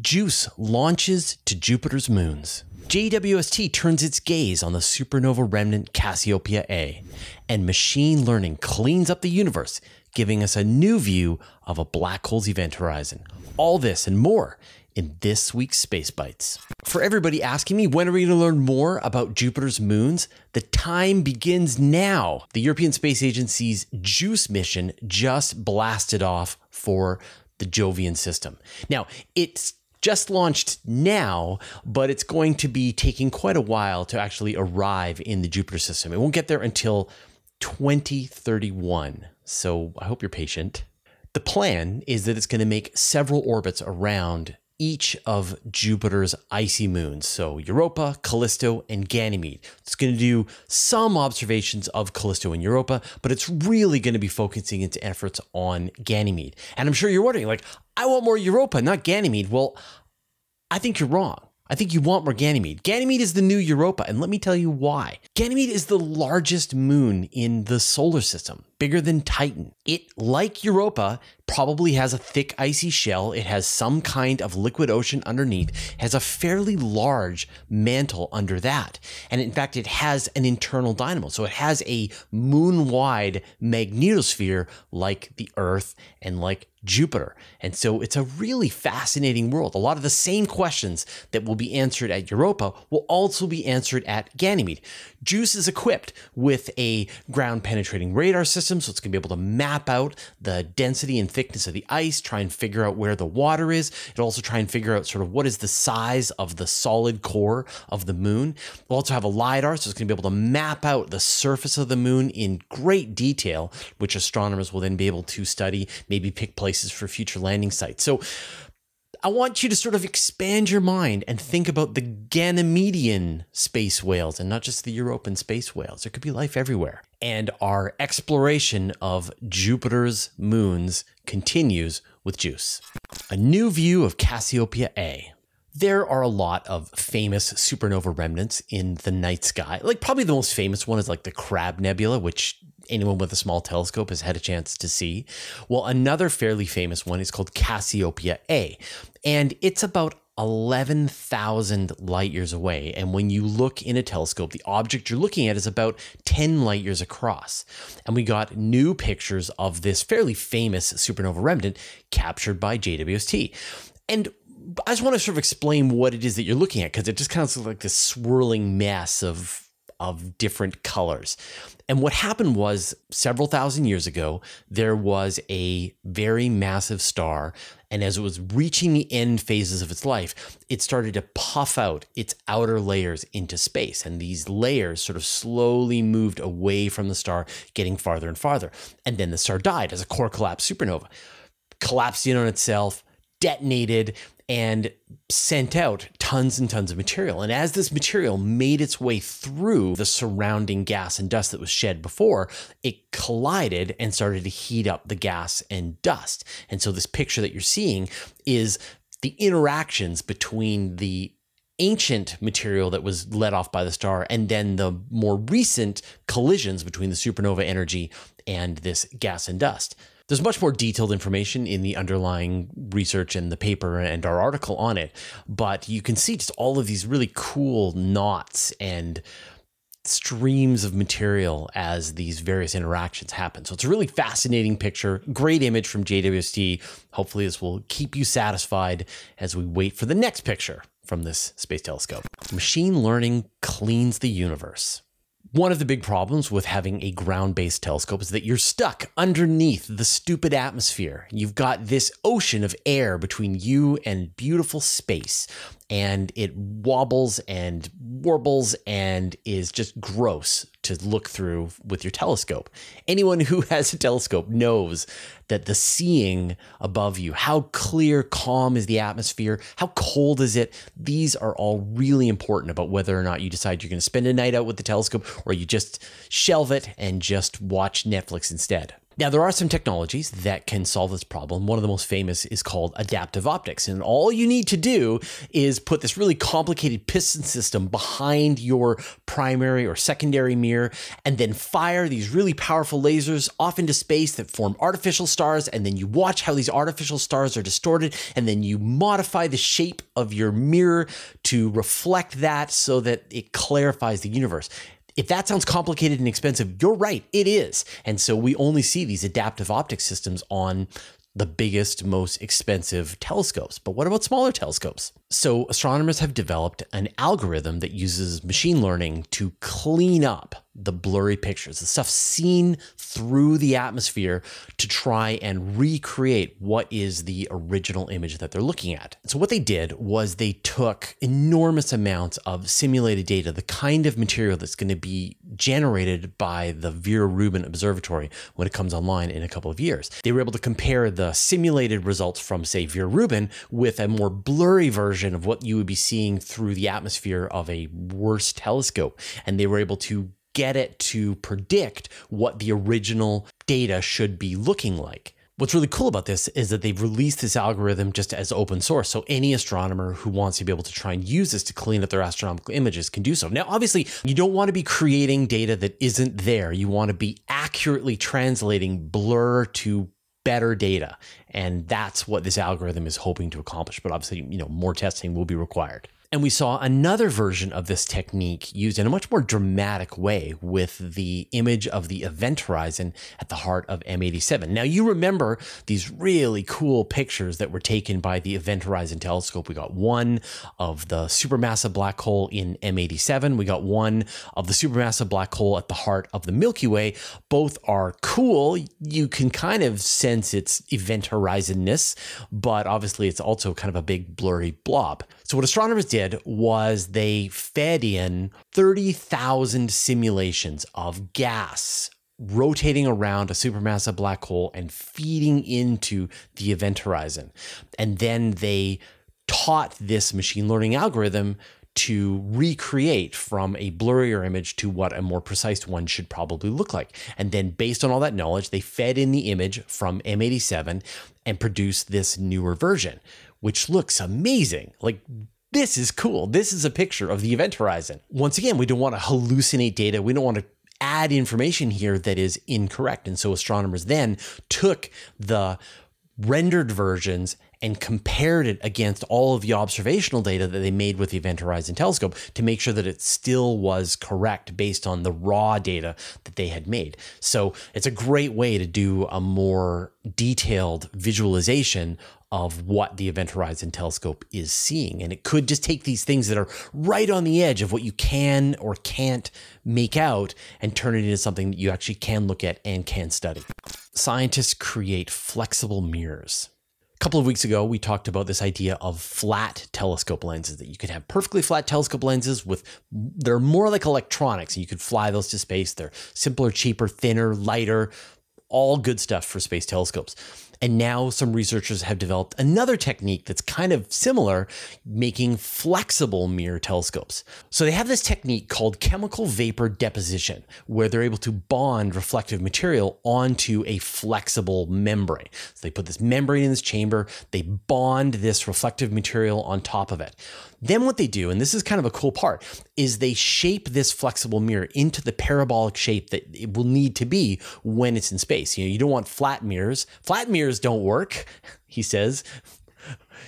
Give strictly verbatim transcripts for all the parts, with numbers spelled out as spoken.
JUICE launches to Jupiter's moons. J W S T turns its gaze on the supernova remnant Cassiopeia A, and machine learning cleans up the universe, giving us a new view of a black hole's event horizon. All this and more in this week's Space Bites. For everybody asking me, when are we going to learn more about Jupiter's moons? The time begins now. The European Space Agency's JUICE mission just blasted off for the Jovian system. Now, it's just launched now, but it's going to be taking quite a while to actually arrive in the Jupiter system. It won't get there until twenty thirty-one, so I hope you're patient. The plan is that it's going to make several orbits around each of Jupiter's icy moons, so Europa, Callisto, and Ganymede. It's going to do some observations of Callisto and Europa, but it's really going to be focusing its efforts on Ganymede. And I'm sure you're wondering, like, I want more Europa, not Ganymede. Well, I think you're wrong. I think you want more Ganymede. Ganymede is the new Europa, and let me tell you why. Ganymede is the largest moon in the solar system, bigger than Titan. It, like Europa, probably has a thick icy shell. It has some kind of liquid ocean underneath, has a fairly large mantle under that. And in fact, it has an internal dynamo. So it has a moon-wide magnetosphere like the Earth and like Jupiter. And so it's a really fascinating world. A lot of the same questions that will be answered at Europa will also be answered at Ganymede. JUICE is equipped with a ground-penetrating radar system, so it's going to be able to map out the density and thickness of the ice, try and figure out where the water is. It'll also try and figure out sort of what is the size of the solid core of the moon. We'll also have a LiDAR, so it's going to be able to map out the surface of the moon in great detail, which astronomers will then be able to study, maybe pick places places for future landing sites. So I want you to sort of expand your mind and think about the Ganymedean space whales and not just the European space whales. There could be life everywhere. And our exploration of Jupiter's moons continues with JUICE. A new view of Cassiopeia A. There are a lot of famous supernova remnants in the night sky. Like probably the most famous one is like the Crab Nebula, which anyone with a small telescope has had a chance to see. Well, another fairly famous one is called Cassiopeia A, and it's about eleven thousand light years away. And when you look in a telescope, the object you're looking at is about ten light years across. And we got new pictures of this fairly famous supernova remnant captured by J W S T. And I just want to sort of explain what it is that you're looking at, because it just kind of looks like this swirling mass of of different colors. And what happened was several thousand years ago, there was a very massive star. And as it was reaching the end phases of its life, it started to puff out its outer layers into space. And these layers sort of slowly moved away from the star, getting farther and farther. And then the star died as a core collapse supernova, collapsed in on itself, detonated, and sent out tons and tons of material. And as this material made its way through the surrounding gas and dust that was shed before, it collided and started to heat up the gas and dust. And so this picture that you're seeing is the interactions between the ancient material that was let off by the star and then the more recent collisions between the supernova energy and this gas and dust. There's much more detailed information in the underlying research and the paper and our article on it, but you can see just all of these really cool knots and streams of material as these various interactions happen. So it's a really fascinating picture, great image from J W S T. Hopefully this will keep you satisfied as we wait for the next picture from this space telescope. Machine learning cleans the universe. One of the big problems with having a ground-based telescope is that you're stuck underneath the stupid atmosphere. You've got this ocean of air between you and beautiful space, and it wobbles and warbles and is just gross to look through with your telescope. Anyone who has a telescope knows that the seeing above you, how clear, calm is the atmosphere, how cold is it? These are all really important about whether or not you decide you're going to spend a night out with the telescope or you just shelve it and just watch Netflix instead. Now, there are some technologies that can solve this problem. One of the most famous is called adaptive optics. And all you need to do is put this really complicated piston system behind your primary or secondary mirror and then fire these really powerful lasers off into space that form artificial stars. And then you watch how these artificial stars are distorted. And then you modify the shape of your mirror to reflect that so that it clarifies the universe. If that sounds complicated and expensive, you're right, it is. And so we only see these adaptive optics systems on the biggest, most expensive telescopes. But what about smaller telescopes? So astronomers have developed an algorithm that uses machine learning to clean up the blurry pictures, the stuff seen through the atmosphere, to try and recreate what is the original image that they're looking at. So what they did was they took enormous amounts of simulated data, the kind of material that's going to be generated by the Vera Rubin Observatory when it comes online in a couple of years. They were able to compare the simulated results from, say, Vera Rubin with a more blurry version of what you would be seeing through the atmosphere of a worse telescope. And they were able to get it to predict what the original data should be looking like. What's really cool about this is that they've released this algorithm just as open source. So any astronomer who wants to be able to try and use this to clean up their astronomical images can do so. Now, obviously, you don't want to be creating data that isn't there. You want to be accurately translating blur to better data. And that's what this algorithm is hoping to accomplish. But obviously, you know, more testing will be required. And we saw another version of this technique used in a much more dramatic way with the image of the event horizon at the heart of M eighty-seven. Now, you remember these really cool pictures that were taken by the Event Horizon Telescope. We got one of the supermassive black hole in M eighty-seven. We got one of the supermassive black hole at the heart of the Milky Way. Both are cool. You can kind of sense its event horizon-ness, but obviously it's also kind of a big blurry blob. So what astronomers did was they fed in thirty thousand simulations of gas rotating around a supermassive black hole and feeding into the event horizon. And then they taught this machine learning algorithm to recreate from a blurrier image to what a more precise one should probably look like. And then based on all that knowledge, they fed in the image from M eighty-seven and produced this newer version, which looks amazing. Like, this is cool. This is a picture of the event horizon. Once again, we don't want to hallucinate data. We don't want to add information here that is incorrect. And so astronomers then took the rendered versions and compared it against all of the observational data that they made with the Event Horizon Telescope to make sure that it still was correct based on the raw data that they had made. So it's a great way to do a more detailed visualization of what the Event Horizon Telescope is seeing. And it could just take these things that are right on the edge of what you can or can't make out and turn it into something that you actually can look at and can study. Scientists create flexible mirrors. A couple of weeks ago, we talked about this idea of flat telescope lenses, that you could have perfectly flat telescope lenses with, they're more like electronics, and you could fly those to space. They're simpler, cheaper, thinner, lighter, all good stuff for space telescopes. And now some researchers have developed another technique that's kind of similar, making flexible mirror telescopes. So they have this technique called chemical vapor deposition, where they're able to bond reflective material onto a flexible membrane. So they put this membrane in this chamber, they bond this reflective material on top of it. Then what they do, and this is kind of a cool part, is they shape this flexible mirror into the parabolic shape that it will need to be when it's in space. You know, you don't want flat mirrors. Flat mirrors don't work, he says,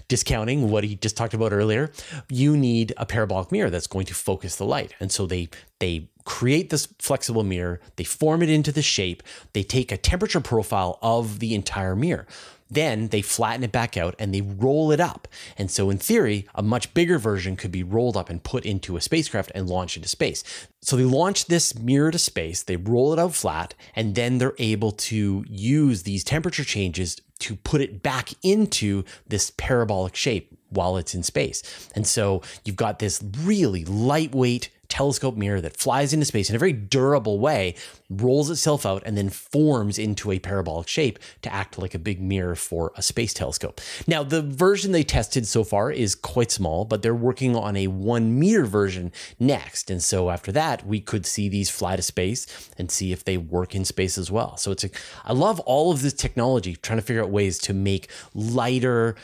discounting what he just talked about earlier. You need a parabolic mirror that's going to focus the light. And so they they create this flexible mirror, they form it into the shape, they take a temperature profile of the entire mirror. Then they flatten it back out and they roll it up. And so in theory, a much bigger version could be rolled up and put into a spacecraft and launched into space. So they launch this mirror to space, they roll it out flat, and then they're able to use these temperature changes to put it back into this parabolic shape while it's in space. And so you've got this really lightweight telescope mirror that flies into space in a very durable way, rolls itself out, and then forms into a parabolic shape to act like a big mirror for a space telescope. Now, the version they tested so far is quite small, but they're working on a one meter version next. And so after that, we could see these fly to space and see if they work in space as well. So it's a, I love all of this technology, trying to figure out ways to make lighter,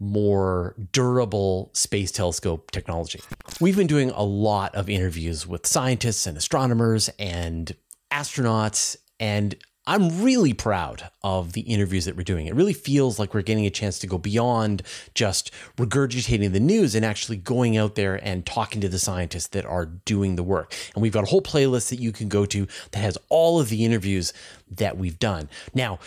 more durable space telescope technology. We've been doing a lot of interviews with scientists and astronomers and astronauts, and I'm really proud of the interviews that we're doing. It really feels like we're getting a chance to go beyond just regurgitating the news and actually going out there and talking to the scientists that are doing the work. And we've got a whole playlist that you can go to that has all of the interviews that we've done. Now,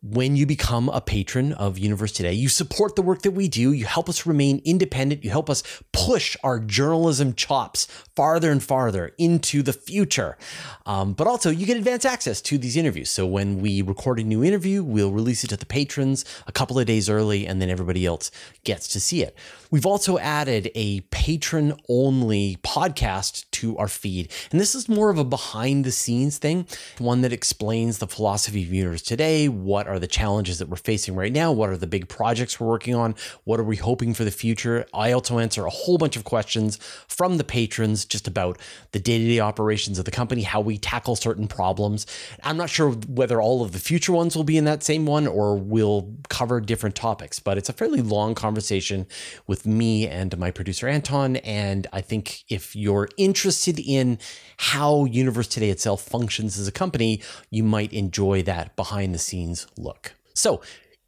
when you become a patron of Universe Today, you support the work that we do. You help us remain independent. You help us push our journalism chops farther and farther into the future. Um, but also, you get advanced access to these interviews. So when we record a new interview, we'll release it to the patrons a couple of days early, and then everybody else gets to see it. We've also added a patron-only podcast to our feed. And this is more of a behind-the-scenes thing, one that explains the philosophy of Universe Today, what are the challenges that we're facing right now? What are the big projects we're working on? What are we hoping for the future? I also answer a whole bunch of questions from the patrons just about the day-to-day operations of the company, how we tackle certain problems. I'm not sure whether all of the future ones will be in that same one or we'll cover different topics, but it's a fairly long conversation with me and my producer, Anton. And I think if you're interested in how Universe Today itself functions as a company, you might enjoy that behind the scenes look. So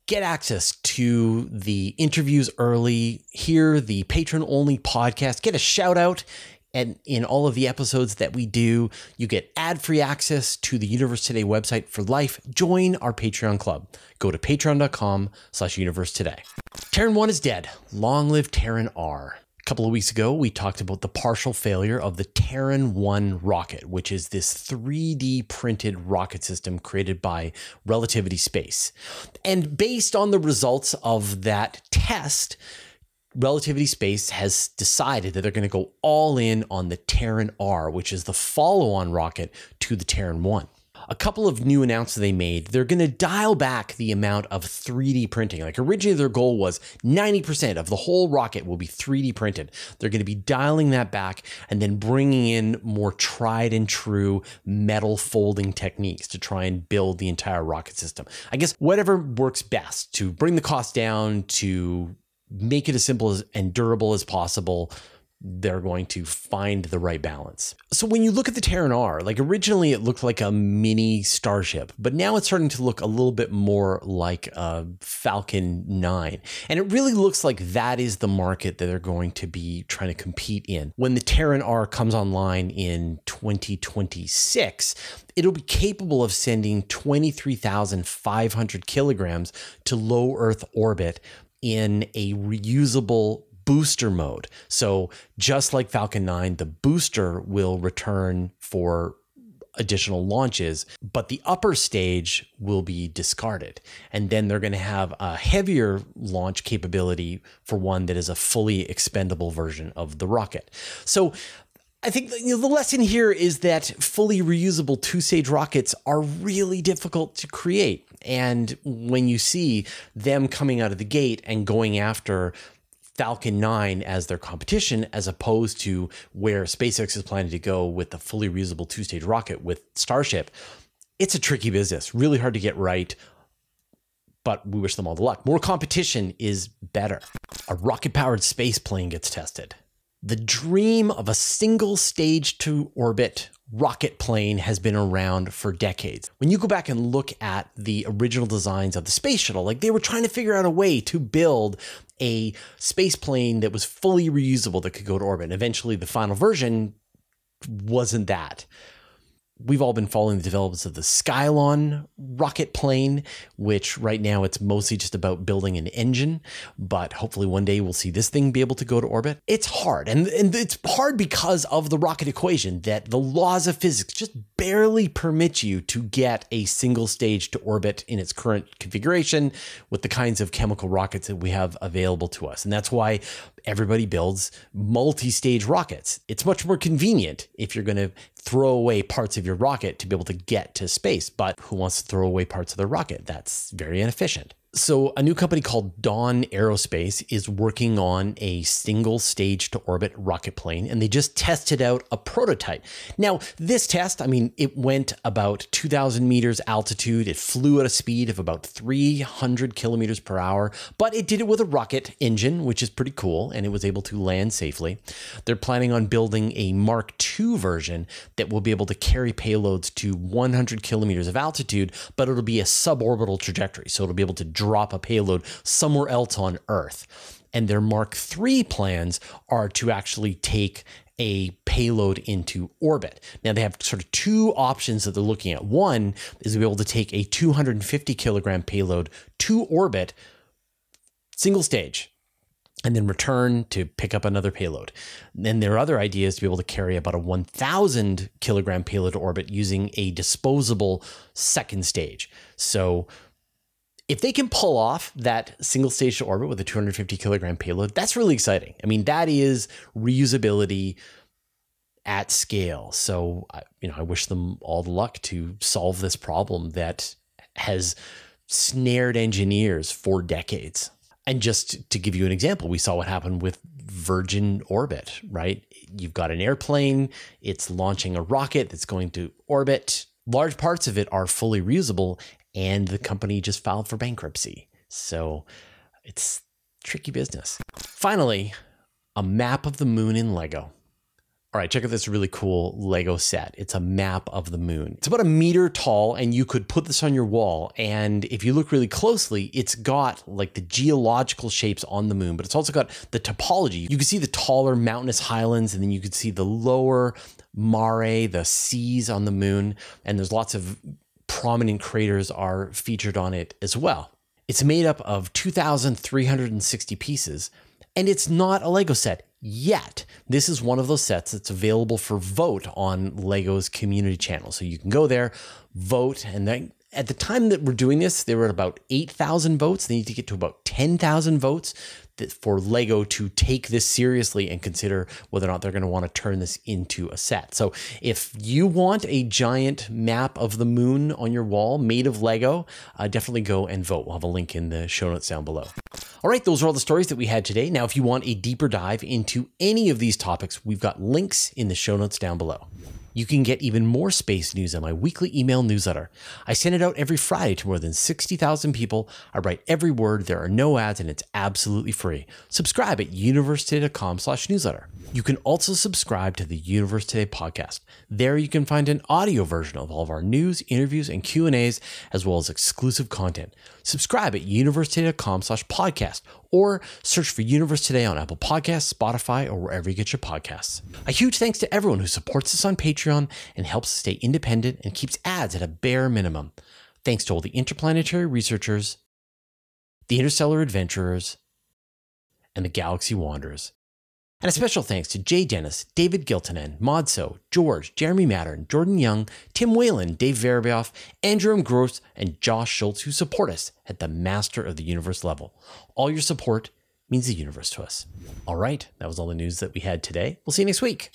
get access to the interviews early, hear the patron only podcast, get a shout out. And in all of the episodes that we do, you get ad-free access to the Universe Today website for life. Join our Patreon club. Go to patreon.com slash universe today. Terran one is dead. Long live Terran R. A couple of weeks ago, we talked about the partial failure of the Terran one rocket, which is this three D printed rocket system created by Relativity Space. And based on the results of that test, Relativity Space has decided that they're going to go all in on the Terran R, which is the follow-on rocket to the Terran one. A couple of new announcements they made, they're going to dial back the amount of three D printing. Like originally their goal was ninety percent of the whole rocket will be three D printed. They're going to be dialing that back and then bringing in more tried and true metal folding techniques to try and build the entire rocket system. I guess whatever works best to bring the cost down, to make it as simple as, and durable as possible, they're going to find the right balance. So when you look at the Terran R, like originally it looked like a mini Starship, but now it's starting to look a little bit more like a Falcon nine. And it really looks like that is the market that they're going to be trying to compete in. When the Terran R comes online in twenty twenty-six, it'll be capable of sending twenty-three thousand five hundred kilograms to low Earth orbit in a reusable booster mode. So just like Falcon nine, the booster will return for additional launches, but the upper stage will be discarded. And then they're going to have a heavier launch capability for one that is a fully expendable version of the rocket. So I think you know, the lesson here is that fully reusable two-stage rockets are really difficult to create. And when you see them coming out of the gate and going after Falcon nine as their competition, as opposed to where SpaceX is planning to go with the fully reusable two-stage rocket with Starship, it's a tricky business, really hard to get right. But we wish them all the luck. More competition is better. A rocket-powered space plane gets tested. The dream of a single stage to orbit rocket plane has been around for decades. When you go back and look at the original designs of the space shuttle, like they were trying to figure out a way to build a space plane that was fully reusable that could go to orbit. And eventually the final version wasn't that. We've all been following the developments of the Skylon rocket plane, which right now it's mostly just about building an engine, but hopefully one day we'll see this thing be able to go to orbit. It's hard. And, and it's hard because of the rocket equation, that the laws of physics just barely permit you to get a single stage to orbit in its current configuration with the kinds of chemical rockets that we have available to us. And that's why everybody builds multi-stage rockets. It's much more convenient if you're going to throw away parts of your rocket to be able to get to space. But who wants to throw away parts of their rocket? That's very inefficient. So a new company called Dawn Aerospace is working on a single stage to orbit rocket plane, and they just tested out a prototype. Now, this test, I mean, it went about two thousand meters altitude. It flew at a speed of about three hundred kilometers per hour, but it did it with a rocket engine, which is pretty cool, and it was able to land safely. They're planning on building a Mark two version that will be able to carry payloads to one hundred kilometers of altitude, but it'll be a suborbital trajectory. So it'll be able to drop a payload somewhere else on Earth. And their Mark three plans are to actually take a payload into orbit. Now, they have sort of two options that they're looking at. One is to be able to take a two hundred fifty kilogram payload to orbit, single stage, and then return to pick up another payload. Then their other idea is to be able to carry about a one thousand kilogram payload to orbit using a disposable second stage. So if they can pull off that single stage to orbit with a two hundred fifty kilogram payload, that's really exciting. I mean, that is reusability at scale. So, you know, I wish them all the luck to solve this problem that has snared engineers for decades. And just to give you an example, we saw what happened with Virgin Orbit, right? You've got an airplane, it's launching a rocket that's going to orbit. Large parts of it are fully reusable, and the company just filed for bankruptcy. So it's tricky business. Finally, a map of the moon in Lego. All right, check out this really cool Lego set. It's a map of the moon. It's about a meter tall, and you could put this on your wall. And if you look really closely, it's got like the geological shapes on the moon, but it's also got the topology. You can see the taller mountainous highlands, and then you can see the lower mare, the seas on the moon. And there's lots of prominent craters are featured on it as well. It's made up of two thousand three hundred sixty pieces, and it's not a Lego set yet. This is one of those sets that's available for vote on Lego's community channel. So you can go there, vote, and then at the time that we're doing this, there were about eight thousand votes. They need to get to about ten thousand votes for Lego to take this seriously and consider whether or not they're going to want to turn this into a set. So if you want a giant map of the moon on your wall made of Lego, uh, definitely go and vote. We'll have a link in the show notes down below. All right, those are all the stories that we had today. Now, if you want a deeper dive into any of these topics, we've got links in the show notes down below. You can get even more space news on my weekly email newsletter. I send it out every Friday to more than sixty thousand people. I write every word, there are no ads, and it's absolutely free. Subscribe at universe today dot com slash newsletter. You can also subscribe to the Universe Today podcast. There you can find an audio version of all of our news, interviews, and Q and A's, as well as exclusive content. Subscribe at universe today dot com slash podcast. Or search for Universe Today on Apple Podcasts, Spotify, or wherever you get your podcasts. A huge thanks to everyone who supports us on Patreon and helps us stay independent and keeps ads at a bare minimum. Thanks to all the interplanetary researchers, the interstellar adventurers, and the galaxy wanderers. And a special thanks to Jay Dennis, David Giltonen, Modso, George, Jeremy Mattern, Jordan Young, Tim Whalen, Dave Verabioff, Andrew Gross, and Josh Schultz, who support us at the Master of the Universe level. All your support means the universe to us. All right, that was all the news that we had today. We'll see you next week.